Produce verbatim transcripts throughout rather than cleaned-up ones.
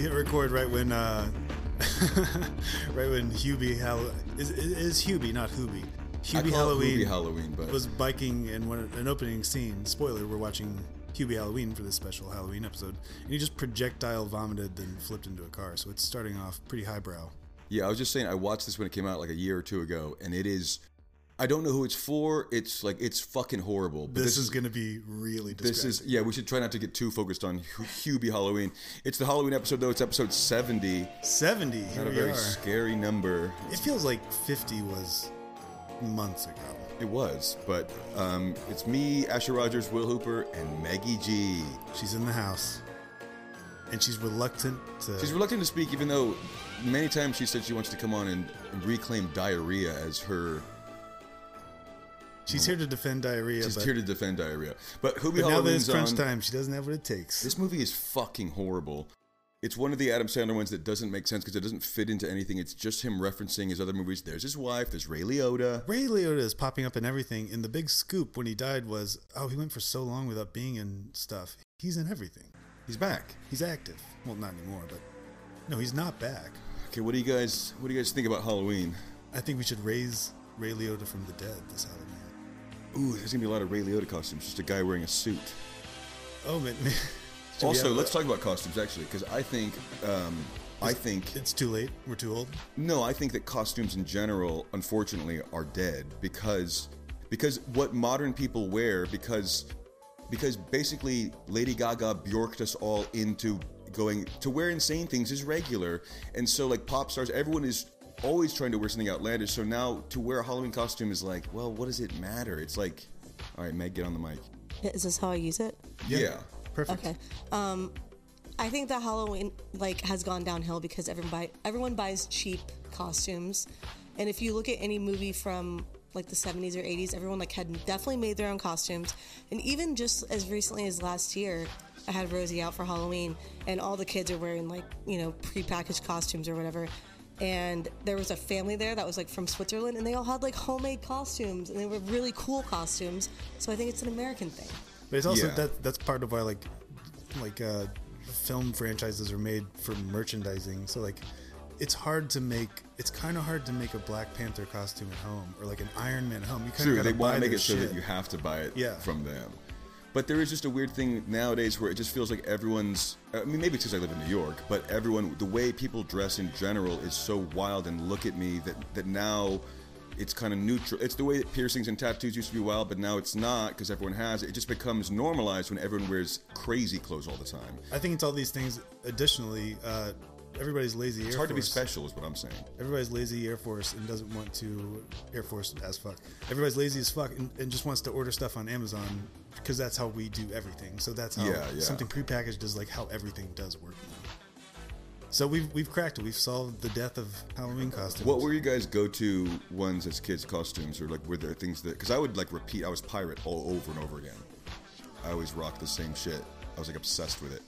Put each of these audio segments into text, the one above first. we hit record right when, uh, right when Hubie Hall- is, is Hubie, not Hubie. Hubie Halloween, Hubie Halloween but... was biking in one, an opening scene. Spoiler, we're watching Hubie Halloween for this special Halloween episode. And he just projectile vomited, then flipped into a car. So it's starting off pretty highbrow. Yeah, I was just saying, I watched this when it came out like a year or two ago. And it is, I don't know who it's for. It's like, it's fucking horrible. But this, this is going to be really This is Yeah, we should try not to get too focused on Hubie Halloween. It's the Halloween episode, though. It's episode seventy. seventy, here Not a very are. scary number. It feels like fifty was... months ago. It was, but um, it's me, Asher Rogers, Will Hooper, and Maggie G. She's in the house, and she's reluctant to... She's reluctant to speak, even though many times she said she wants to come on and reclaim diarrhea as her... She's here to defend diarrhea. She's but... here to defend diarrhea. But Hubie but now Halloween's that it's crunch on... time. She doesn't have what it takes. This movie is fucking horrible. It's one of the Adam Sandler ones that doesn't make sense because it doesn't fit into anything. It's just him referencing his other movies. There's his wife. There's Ray Liotta. Ray Liotta is popping up in everything. And the big scoop when he died was, oh, he went for so long without being in stuff. He's in everything. He's back. He's active. Well, not anymore, but no, he's not back. Okay, what do you guys what do you guys think about Halloween? I think we should raise Ray Liotta from the dead this Halloween. Ooh, there's going to be a lot of Ray Liotta costumes. Just a guy wearing a suit. Oh, man. Also, let's talk about costumes, actually, because I think, um, I think... It's too late? We're too old? No, I think that costumes in general, unfortunately, are dead because because what modern people wear, because because basically Lady Gaga Björked us all into going... To wear insane things is regular, and so, like, pop stars, everyone is always trying to wear something outlandish, so now to wear a Halloween costume is like, well, what does it matter? It's like... All right, Meg, get on the mic. Is this how I use it? Yeah. yeah. Perfect. Okay. Um, I think that Halloween like has gone downhill because everyone buy, everyone buys cheap costumes, and if you look at any movie from like the seventies or eighties, everyone like had definitely made their own costumes, and even just as recently as last year, I had Rosie out for Halloween, and all the kids are wearing like you know prepackaged costumes or whatever, and there was a family there that was like from Switzerland, and they all had like homemade costumes, and they were really cool costumes. So I think it's an American thing. But it's also yeah. that that's part of why like like uh, film franchises are made for merchandising. So like it's hard to make it's kind of hard to make a Black Panther costume at home or like an Iron Man at home. You kind of got to buy it. They want to make it shit. so that you have to buy it yeah. from them. But there is just a weird thing nowadays where it just feels like everyone's I mean maybe it's because I live in New York, but everyone the way people dress in general is so wild and look at me that that now it's kind of neutral. It's the way that piercings and tattoos used to be wild, but now it's not because everyone has it. It just becomes normalized when everyone wears crazy clothes all the time. I think it's all these things. Additionally, uh, everybody's lazy Air Force. It's hard to be special is what I'm saying. Everybody's lazy Air Force and doesn't want to... Air Force as fuck. Everybody's lazy as fuck and, and just wants to order stuff on Amazon because that's how we do everything. So that's how yeah, yeah. something prepackaged is like how everything does work now. So we've we've cracked it. We've solved the death of Halloween costumes. What were you guys go-to ones as kids' costumes, or like were there things that? Because I would like repeat. I was pirate all over and over again. I always rocked the same shit. I was like obsessed with it.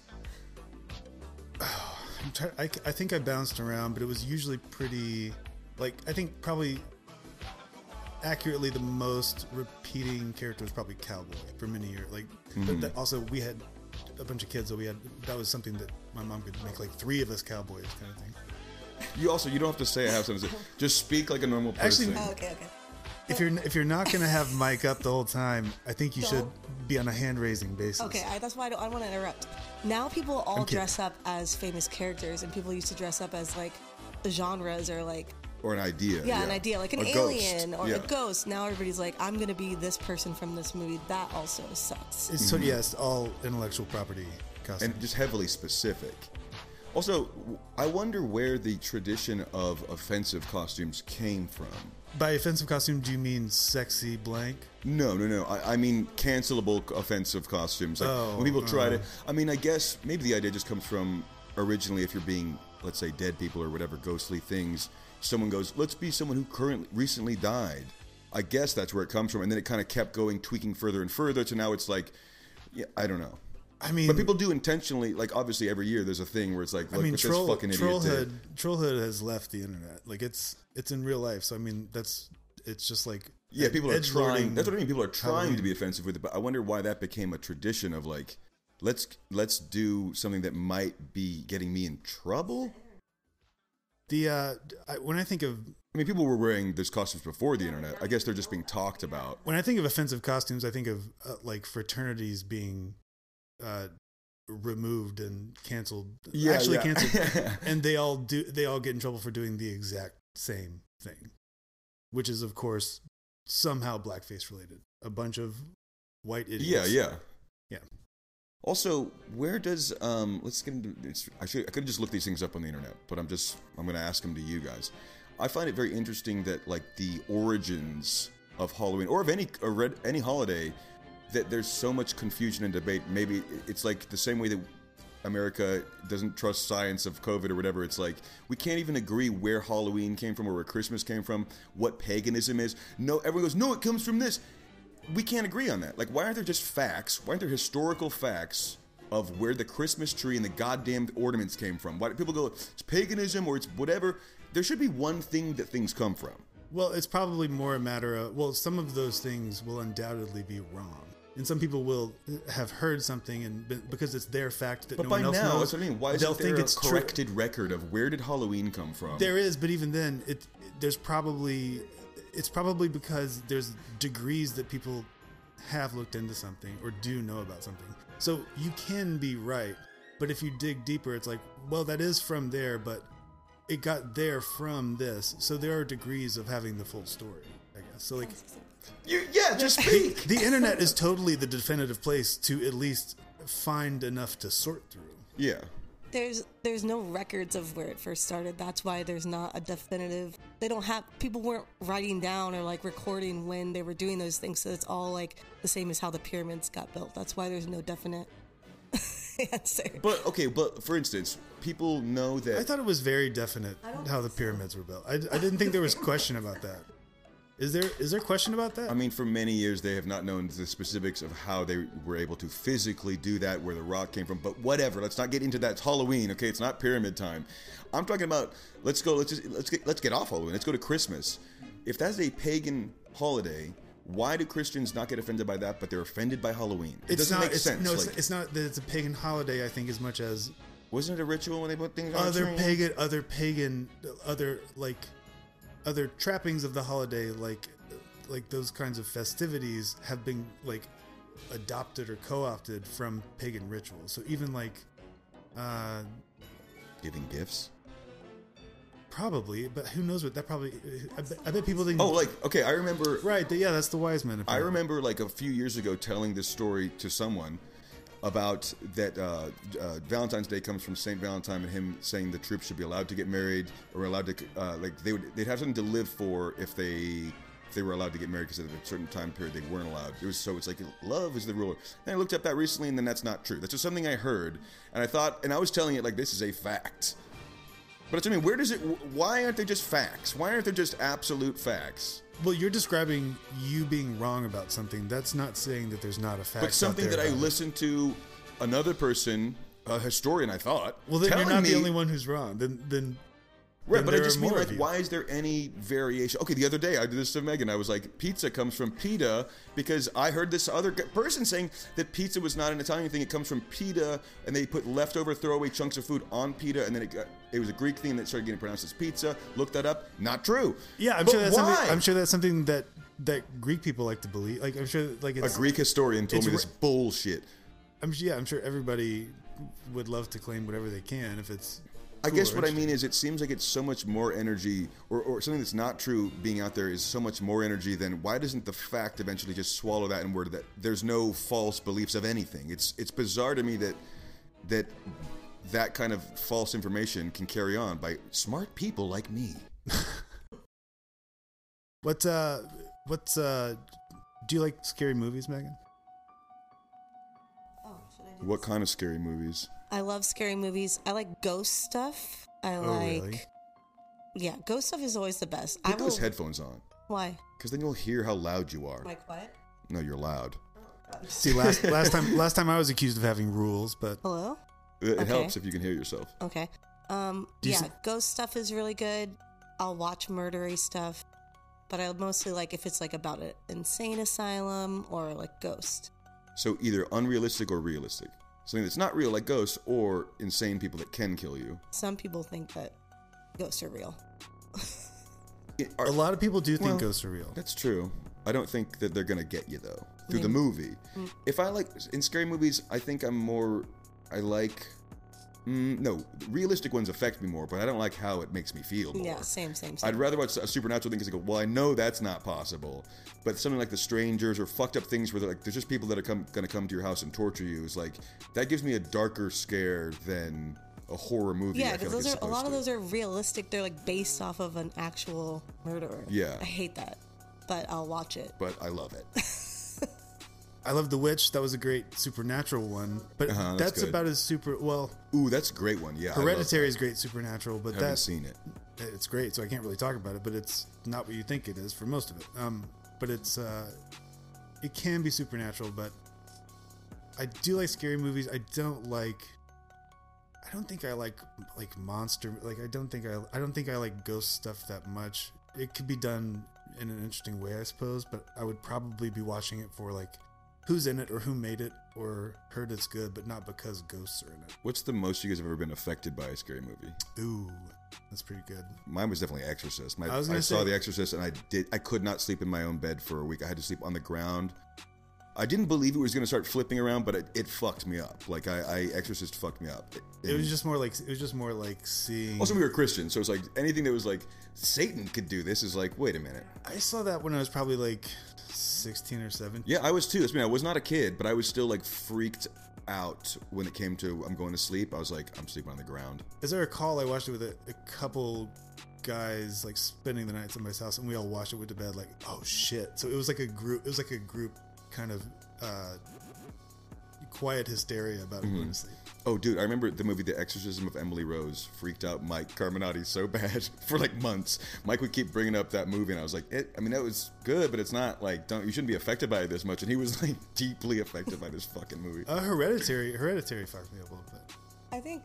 Oh, I'm try- I I think I bounced around, but it was usually pretty. Like I think probably accurately the most repeating character was probably Cowboy for many years. Like, mm-hmm. but that also we had. A bunch of kids that we had, that was something that my mom could make like three of us cowboys kind of thing. You also, you don't have to say I have something to say. Just speak like a normal person. Actually, oh, okay, okay. If you're, if you're not going to have mic up the whole time, I think you don't. should be on a hand raising basis. Okay, I, that's why I don't, I don't want to interrupt. Now people all dress up as famous characters and people used to dress up as like genres or like. Or an idea. Yeah, yeah. an idea, like an a alien ghost. or yeah. a ghost. Now everybody's like, I'm going to be this person from this movie. That also sucks. It's so, mm-hmm. yes, all intellectual property costumes. And just heavily specific. Also, I wonder where the tradition of offensive costumes came from. By offensive costume, do you mean sexy blank? No, no, no. I, I mean cancelable offensive costumes. Like oh, when people try uh, to... I mean, I guess maybe the idea just comes from originally if you're being, let's say, dead people or whatever, ghostly things... Someone goes, let's be someone who currently recently died. I guess that's where it comes from. And then it kind of kept going, tweaking further and further. So now it's like, yeah, I don't know. I mean, but people do intentionally, like obviously every year there's a thing where it's like, look, I mean, what troll, this fucking idiot trollhood, did. Trollhood has left the internet. Like it's it's in real life. So I mean, that's it's just like yeah, people are trying. That's what I mean. People are trying Halloween. to be offensive with it. But I wonder why that became a tradition of like let's let's do something that might be getting me in trouble. The uh, I, when I think of, I mean, people were wearing those costumes before the internet. I guess they're just being talked about. When I think of offensive costumes, I think of uh, like fraternities being uh, removed and canceled, yeah, actually yeah. canceled, and they all do. They all get in trouble for doing the exact same thing, which is, of course, somehow blackface related. A bunch of white idiots. Yeah, yeah, yeah. Also, where does um? Let's get into. It's, I should. I could have just looked these things up on the internet, but I'm just. I'm going to ask them to you guys. I find it very interesting that like the origins of Halloween or of any or any holiday, that there's so much confusion and debate. Maybe it's like the same way that America doesn't trust science of COVID or whatever. It's like we can't even agree where Halloween came from or where Christmas came from, what paganism is. No, everyone goes, no, it comes from this. We can't agree on that. Like, why aren't there just facts? Why aren't there historical facts of where the Christmas tree and the goddamn ornaments came from? Why do people go, it's paganism or it's whatever? There should be one thing that things come from. Well, it's probably more a matter of, well, some of those things will undoubtedly be wrong. And some people will have heard something, and because it's their fact that but no one else now, knows. But by now, that's what I mean. Why isn't there a corrected tri- record of where did Halloween come from? There is, but even then, it there's probably... It's probably because there's degrees that people have looked into something or do know about something. So you can be right, but if you dig deeper, it's like, well, that is from there, but it got there from this. So there are degrees of having the full story, I guess. So like, you, yeah, just speak. The, the internet is totally the definitive place to at least find enough to sort through. Yeah. There's there's no records of where it first started. That's why there's not a definitive. They don't have people weren't writing down or like recording when they were doing those things. So it's all like the same as how the pyramids got built. That's why there's no definite answer. But okay, but for instance, people know that I thought it was very definite how the pyramids were built. I, I didn't think there was question about that. Is there is there question about that? I mean, for many years, they have not known the specifics of how they were able to physically do that, where the rock came from. But whatever, let's not get into that. It's Halloween, okay? It's not pyramid time. I'm talking about let's go. Let's just let's get let's get off Halloween. Let's go to Christmas. If that's a pagan holiday, why do Christians not get offended by that, but they're offended by Halloween? It it's doesn't not, make it's, sense. No, it's, like, it's not that it's a pagan holiday. I think as much as wasn't it a ritual when they put things on other a pagan, other pagan, other like. Other trappings of the holiday, like like those kinds of festivities, have been like adopted or co-opted from pagan rituals. So even like uh, giving gifts, probably. But who knows what that probably? I bet, I bet people didn't. Oh, like okay, I remember. Right, the, yeah, that's the wise men. Apparently. I remember like a few years ago telling this story to someone about that uh, uh, Valentine's Day comes from Saint Valentine and him saying the troops should be allowed to get married or allowed to uh, like they would they'd have something to live for if they if they were allowed to get married because at a certain time period they weren't allowed. It was so it's like love is the ruler. And I looked up that recently and then that's not true. That's just something I heard and I thought and I was telling it like this is a fact. But it's I mean where does it why aren't they just facts? Why aren't they just absolute facts? Well, you're describing you being wrong about something. That's not saying that there's not a fact. But something out there that I it. listened to another person, a historian, I thought. Well, then you're not me, the only one who's wrong. Then, then right. Then but I just mean, like, why is there any variation? Okay, the other day I did this to Megan. I was like, pizza comes from pita because I heard this other person saying that pizza was not an Italian thing. It comes from pita, and they put leftover throwaway chunks of food on pita, and then it got. It was a Greek thing that started getting pronounced as pizza. Look that up. Not true. Yeah, I'm but sure that's why? something I'm sure that's something that, that Greek people like to believe. Like I'm sure like it's, a Greek historian told me this ra- bullshit. I'm yeah, I'm sure everybody would love to claim whatever they can if it's cool I guess what I mean is it seems like it's so much more energy or, or something that's not true being out there is so much more energy than why doesn't the fact eventually just swallow that and word that there's no false beliefs of anything. It's it's bizarre to me that that that kind of false information can carry on by smart people like me. What, uh, what's, uh, do you like scary movies, Megan? Oh, should I do what this? Kind of scary movies? I love scary movies. I like ghost stuff. I oh, like, really? Yeah, ghost stuff is always the best. Put I those will... headphones on. Why? Because then you'll hear how loud you are. Am I quiet? No, you're loud. Oh, God. See, last, last time, last time I was accused of having rules, but. Hello? It okay. helps if you can hear yourself. Okay. Um, you yeah, s- ghost stuff is really good. I'll watch murdery stuff, but I mostly like if it's like about an insane asylum or like ghost. So either unrealistic or realistic. something that's not real, like ghosts, or insane people that can kill you. Some people think that ghosts are real. are, a lot of people do think well, ghosts are real. That's true. I don't think that they're going to get you, though, through mm. the movie. Mm. If I like... In scary movies, I think I'm more... I like... Mm, no, realistic ones affect me more, but I don't like how it makes me feel more. Yeah, same, same, same. I'd rather watch a supernatural thing because I go, well, I know that's not possible. But something like The Strangers or fucked up things where like, there's just people that are come, going to come to your house and torture you. It's like, that gives me a darker scare than a horror movie. Yeah, because like a lot to. of those are realistic. They're like based off of an actual murderer. Yeah. I hate that, but I'll watch it. But I love it. I love The Witch. That was a great supernatural one. But uh-huh, that's, that's about as super... Well... Ooh, that's a great one, yeah. Hereditary is great supernatural, but that... I haven't seen it. It's great, so I can't really talk about it, but it's not what you think it is for most of it. Um, But it's... uh, It can be supernatural, but... I do like scary movies. I don't like... I don't think I like, like, monster... Like, I don't think I... I don't think I like ghost stuff that much. It could be done in an interesting way, I suppose, but I would probably be watching it for, like... who's in it or who made it or heard it's good, but not because ghosts are in it. What's the most you guys have ever been affected by a scary movie? Ooh, that's pretty good. Mine was definitely Exorcist. My, I, was I say, saw The Exorcist and I did. I could not sleep in my own bed for a week. I had to sleep on the ground. I didn't believe it was going to start flipping around, but it, it fucked me up. Like I, I Exorcist fucked me up. It, it, it was just more like it was just more like seeing. Also, we were Christian, so it's like anything that was like Satan could do this is like, wait a minute. I saw that when I was probably like sixteen or seventeen. Yeah, I was too. I mean, I was not a kid, but I was still like freaked out when it came to I'm going to sleep. I was like, I'm sleeping on the ground. As I recall, I watched it with a, a couple guys like spending the night at somebody's house, and we all watched it, went to bed like, oh shit. So it was like a group. It was like a group kind of uh, quiet hysteria about mm-hmm. going to sleep. Oh, dude, I remember the movie The Exorcism of Emily Rose freaked out Mike Carminati so bad for, like, months. Mike would keep bringing up that movie, and I was like, it, I mean, that was good, but it's not, like, don't you shouldn't be affected by it this much. And he was, like, deeply affected by this fucking movie. Uh, Hereditary, Hereditary fucked me up a little bit. I think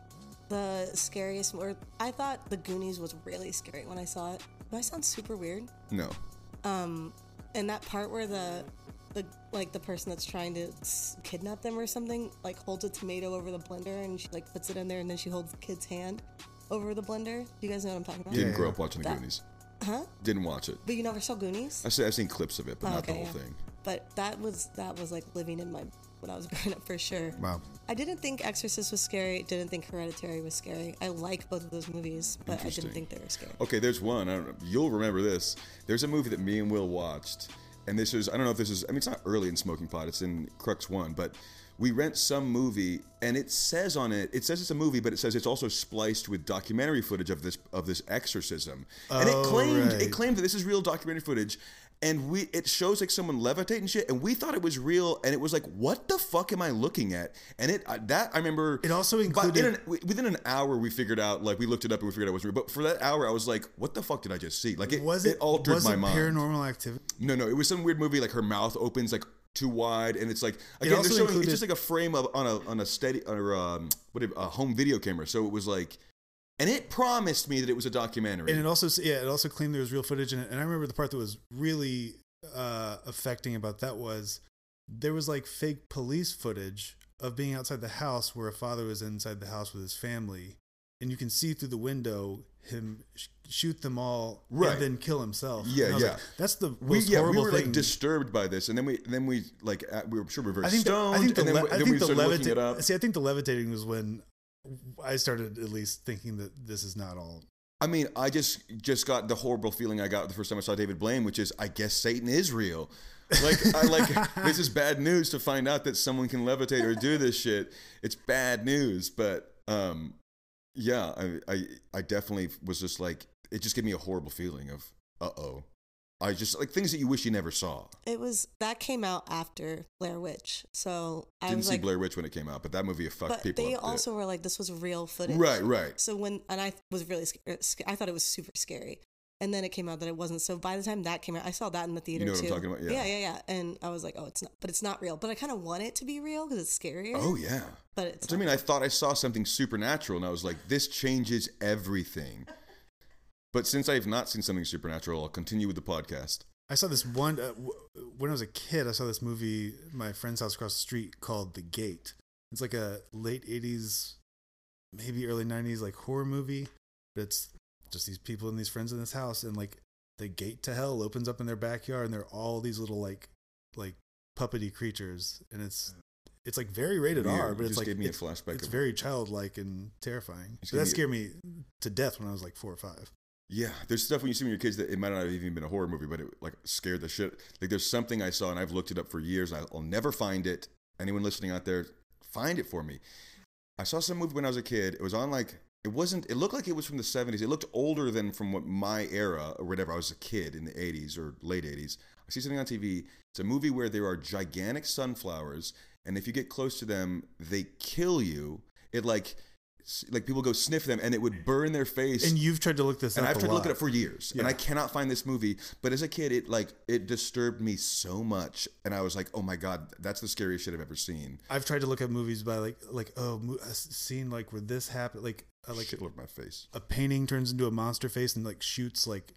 the scariest, or I thought The Goonies was really scary when I saw it. Do I sound super weird? No. Um, and that part where the... The, like the person that's trying to kidnap them or something like holds a tomato over the blender and she like puts it in there and then she holds the kid's hand over the blender. Do you guys know what I'm talking about? Didn't grow up watching the that, Goonies. Huh? Didn't watch it. But you never saw Goonies? I've seen, I've seen clips of it, but oh, not okay, the whole yeah. thing. But that was that was like living in my when I was growing up for sure. Wow. I didn't think Exorcist was scary. Didn't think Hereditary was scary. I like both of those movies, but I didn't think they were scary. Okay, there's one. I don't know. You'll remember this. There's a movie that me and Will watched. And this is, I don't know if this is, I mean, it's not early in Smoking Pot, it's in Crux one, but we rent some movie, and it says on it, it says it's a movie, but it says it's also spliced with documentary footage of this of this exorcism. Oh, and it claimed, right. it claimed that this is real documentary footage, and we it shows like someone levitating shit, and we thought it was real, and it was like, what the fuck am I looking at? And it uh, that, I remember... It also included... In an, within an hour, we figured out, like, we looked it up and we figured out it was real, but for that hour, I was like, what the fuck did I just see? Like, it, was it, it altered was my it mind. Was it Paranormal Activity? No, no, it was some weird movie, like, her mouth opens, like, too wide, and it's like again, it they're showing, included- it's just like a frame of on a on a steady or um what a home video camera. So it was like, and it promised me that it was a documentary. And it also yeah, it also claimed there was real footage in it. And I remember the part that was really uh, affecting about that was there was like fake police footage of being outside the house where a father was inside the house with his family, and you can see through the window him sh- shoot them all right. and then kill himself. Yeah, yeah. Like, that's the most we, yeah, horrible thing. We were thing. like disturbed by this, and then we then we like at, we were sure we were very stoned. I think the, and then, le- then think we started levita- looking it up. See, I think the levitating was when I started at least thinking that this is not all. I mean, I just just got the horrible feeling I got the first time I saw David Blaine, which is I guess Satan is real. Like I like this is bad news to find out that someone can levitate or do this shit. It's bad news, but um. Yeah, I, I I definitely was just like, it just gave me a horrible feeling of, uh-oh. I just, like, things that you wish you never saw. It was, that came out after Blair Witch, so I Didn't was see like, Blair Witch when it came out, but that movie fucked but people they up. They also were like, this was real footage. Right, right. So when, and I was really scared, I thought it was super scary. And then it came out that it wasn't. So by the time that came out, I saw that in the theater too. You know what too. I'm talking about? Yeah. yeah, yeah, yeah. And I was like, oh, it's not, but it's not real. But I kind of want it to be real because it's scarier. Oh, yeah. But it's. I mean, I thought I saw something supernatural and I was like, this changes everything. But since I have not seen something supernatural, I'll continue with the podcast. I saw this one, uh, w- when I was a kid, I saw this movie, my friend's house across the street called The Gate. It's like a late eighties, maybe early nineties, like horror movie. But it's just these people and these friends in this house, and like the gate to hell opens up in their backyard, and they're all these little like like puppety creatures, and it's it's like very rated R, but it's like gave me a flashback. It's very childlike and terrifying. But that scared me to death when I was like four or five. Yeah, there's stuff when you see when you're kids that it might not have even been a horror movie, but it like scared the shit. Like there's something I saw, and I've looked it up for years, and I'll never find it. Anyone listening out there, find it for me. I saw some movie when I was a kid. It was on like it wasn't. It looked like it was from the seventies. It looked older than from what my era or whatever. I was a kid in the eighties or late eighties. I see something on T V. It's a movie where there are gigantic sunflowers, and if you get close to them, they kill you. It like. Like people go sniff them and it would burn their face. And you've tried to look this up. And I've tried to look it up for years. Yeah. And I cannot find this movie. But as a kid, it like it disturbed me so much. And I was like, oh my God, that's the scariest shit I've ever seen. I've tried to look up movies by like like oh a scene like where this happened, like uh, like shit over my face. A painting turns into a monster face and like shoots like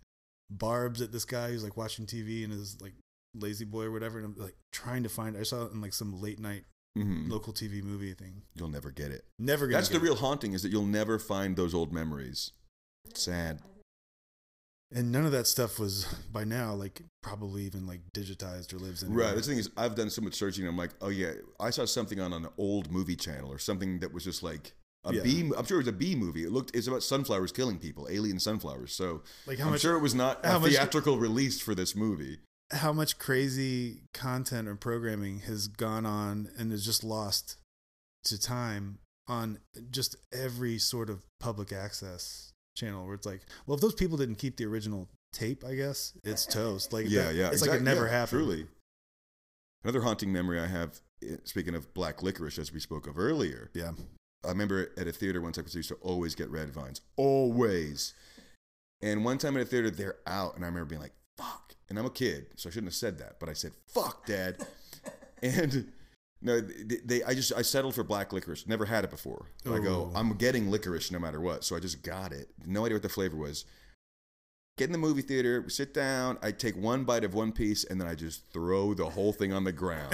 barbs at this guy who's like watching T V and is like lazy boy or whatever. And I'm like trying to find. I saw it in like some late night. Mm-hmm. Local T V movie thing. You'll never get it. Never get it. That's the real haunting is that you'll never find those old memories. Sad. And none of that stuff was by now like probably even like digitized or lives in. Right. The thing is I've done so much searching. I'm like, oh yeah, I saw something on an old movie channel or something that was just like a yeah. B. I'm sure it was a B movie. It looked. It's about sunflowers killing people, alien sunflowers. So like how I'm much, sure it was not a theatrical much, release for this movie. How much crazy content or programming has gone on and is just lost to time on just every sort of public access channel where it's like, well, if those people didn't keep the original tape, I guess it's toast. Like, yeah, that, yeah, it's exactly. like it never yeah, happened. Truly. Another haunting memory I have, speaking of black licorice, as we spoke of earlier. Yeah. I remember at a theater once I used to always get red vines, always. And one time at a theater, they're out. And I remember being like, fuck. And I'm a kid, so I shouldn't have said that, but I said, fuck, Dad. And no, they, they, I just, I settled for black licorice. Never had it before. Oh. I go, I'm getting licorice no matter what. So I just got it. No idea what the flavor was. Get in the movie theater, sit down. I take one bite of one piece, and then I just throw the whole thing on the ground.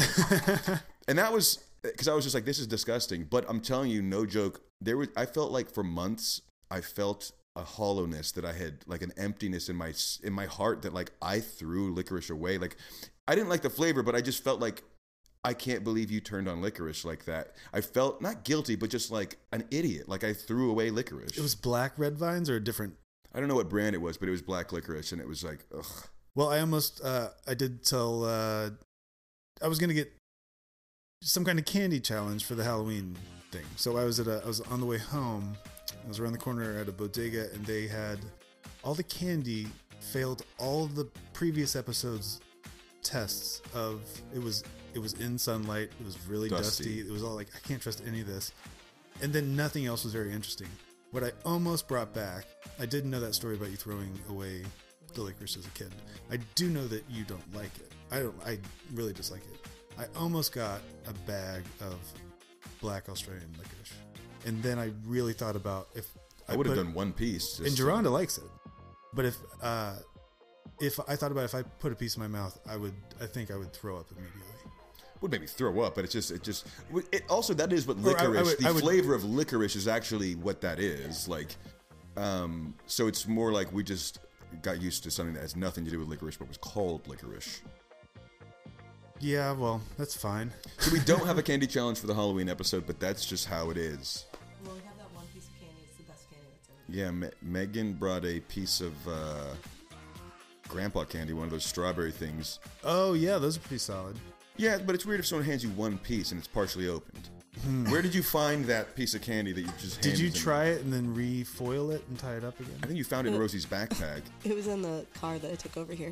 And that was, because I was just like, this is disgusting. But I'm telling you, no joke. There was, I felt like for months, I felt a hollowness that I had, like an emptiness in my in my heart that like I threw licorice away. Like I didn't like the flavor, but I just felt like I can't believe you turned on licorice like that. I felt not guilty, but just like an idiot. Like I threw away licorice. It was black red vines or a different. I don't know what brand it was, but it was black licorice, and it was like, ugh. Well, I almost uh, I did tell uh, I was gonna get some kind of candy challenge for the Halloween thing. So I was at a, I was on the way home. I was around the corner at a bodega, and they had all the candy failed all the previous episodes' tests of it was it was in sunlight, it was really dusty. dusty. It was all like, I can't trust any of this. And then nothing else was very interesting. What I almost brought back, I didn't know that story about you throwing away the licorice as a kid. I do know that you don't like it. I don't. I really dislike it. I almost got a bag of black Australian licorice. And then I really thought about if I, I would have done one piece. And Geronda likes it, but if uh, if I thought about if I put a piece in my mouth, I would. I think I would throw up immediately. Would maybe throw up, but it's just it just it also that is what licorice. I, I would, the would, flavor of licorice is actually what that is like. Um, so it's more like we just got used to something that has nothing to do with licorice, but was called licorice. Yeah, well, that's fine. So we don't have a candy challenge for the Halloween episode, but that's just how it is. Well, we have that one piece of candy. It's the best candy that's ever been. Yeah, Me- Megan brought a piece of uh, grandpa candy, one of those strawberry things. Oh, yeah, those are pretty solid. Yeah, but it's weird if someone hands you one piece and it's partially opened. Hmm. Where did you find that piece of candy that you just handed? Did you try it and then re-foil it and tie it up again? I think you found it in Rosie's backpack. It was in the car that I took over here.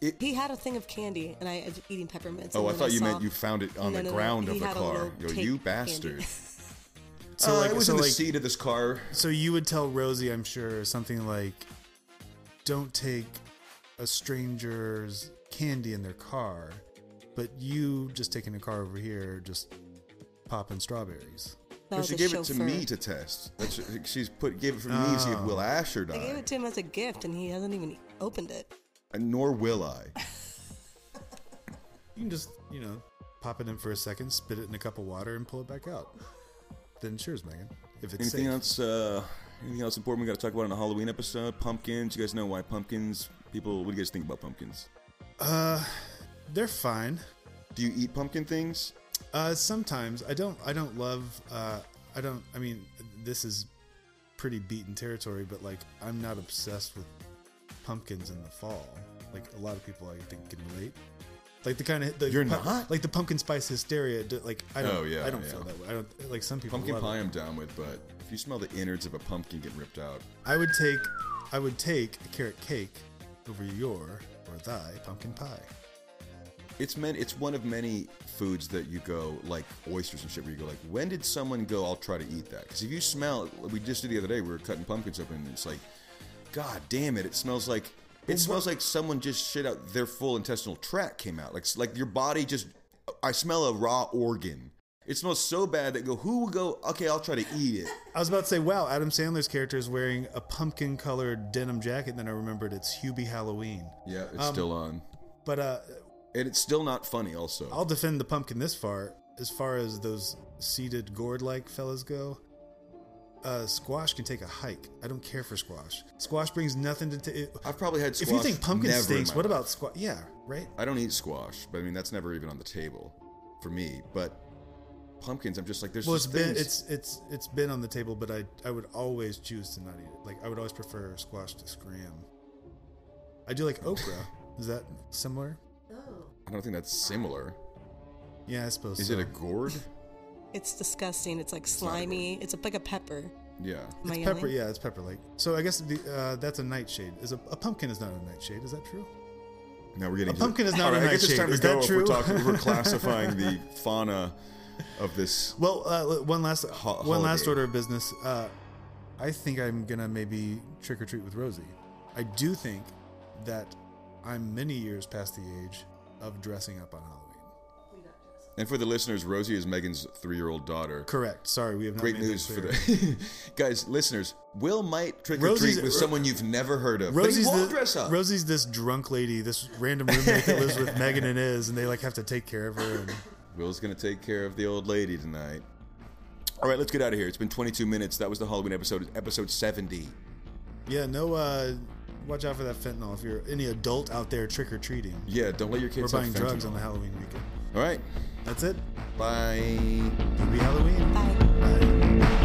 It, he had a thing of candy, and I was eating peppermints. Oh, I thought I you saw, meant you found it on no, the no, ground no, of the car. Yo, you bastard. so uh, like, it was so in the like, seat of this car. So you would tell Rosie, I'm sure, something like, don't take a stranger's candy in their car, but you just taking a car over here, just popping strawberries. No, she gave chauffeur. it to me to test. That's, she's put gave it for oh. me to see if Will Asher died. I gave it to him as a gift, and he hasn't even opened it. And nor will I. You can just, you know, pop it in for a second, spit it in a cup of water, and pull it back out. Then it's yours, Megan. If it's anything safe. else, uh, anything else important we got to talk about in the Halloween episode? Pumpkins. You guys know why pumpkins? People, what do you guys think about pumpkins? Uh, they're fine. Do you eat pumpkin things? Uh, sometimes I don't. I don't love. Uh, I don't. I mean, this is pretty beaten territory, but like, I'm not obsessed with pumpkins in the fall. Like a lot of people, I think, can relate. Like the kind of the you're pump, not like the pumpkin spice hysteria. Like I don't. Oh, yeah, I don't yeah. feel that way. I don't like some people. Pumpkin love pie, it. I'm down with, but if you smell the innards of a pumpkin get ripped out, I would take. I would take a carrot cake over your or thy pumpkin pie. It's meant. It's one of many foods that you go, like oysters and shit, where you go, like, when did someone go, I'll try to eat that? Because if you smell, we just did the other day, we were cutting pumpkins open, and it's like, God damn it, it smells like, it smells like someone just shit out, their full intestinal tract came out. Like, like your body just, I smell a raw organ. It smells so bad that go, who will go, okay, I'll try to eat it. I was about to say, wow, Adam Sandler's character is wearing a pumpkin-colored denim jacket, and then I remembered it's Hubie Halloween. Yeah, it's um, still on. But, uh... and it's still not funny, also. I'll defend the pumpkin this far. As far as those seeded gourd-like fellas go, uh, squash can take a hike. I don't care for squash. Squash brings nothing to... T- I've probably had squash. If you think pumpkin stinks, what about squash? Yeah, right? I don't eat squash, but I mean, that's never even on the table for me. But pumpkins, I'm just like, there's well, just it's been, it's, it's, it's been on the table, but I, I would always choose to not eat it. Like, I would always prefer squash to scram. I do like okra. Is that similar? I don't think that's similar. Yeah, I suppose Is so. It a gourd? It's disgusting. It's like slimy. It's, it's like a pepper. Yeah. It's pepper, yeah, it's pepper-like. So I guess the, uh, that's a nightshade. Is a, a pumpkin is not a nightshade. Is that true? No, we're getting... A pumpkin is not a nightshade. I guess it's time to go if we're talking, we're classifying the fauna of this... Well, uh, one last ho- one last order of business. Uh, I think I'm going to maybe trick-or-treat with Rosie. I do think that I'm many years past the age... of dressing up on Halloween. And for the listeners, Rosie is Megan's three-year-old daughter. Correct. Sorry, we have not Great made news for the guys, listeners. Will might trick Rosie's, or treat with Ro- someone you've never heard of. Rosie's but he won't the, dress up. Rosie's this drunk lady, this random roommate that lives with Megan and Iz, and they like have to take care of her. And... Will's gonna take care of the old lady tonight. All right, let's get out of here. It's been twenty-two minutes. That was the Halloween episode, episode seventy. Yeah. No. uh... Watch out for that fentanyl if you're any adult out there trick-or-treating. Yeah, don't let your kids We're buying have drugs on the Halloween weekend. All right. That's it. Bye. Happy Halloween. Bye. Bye.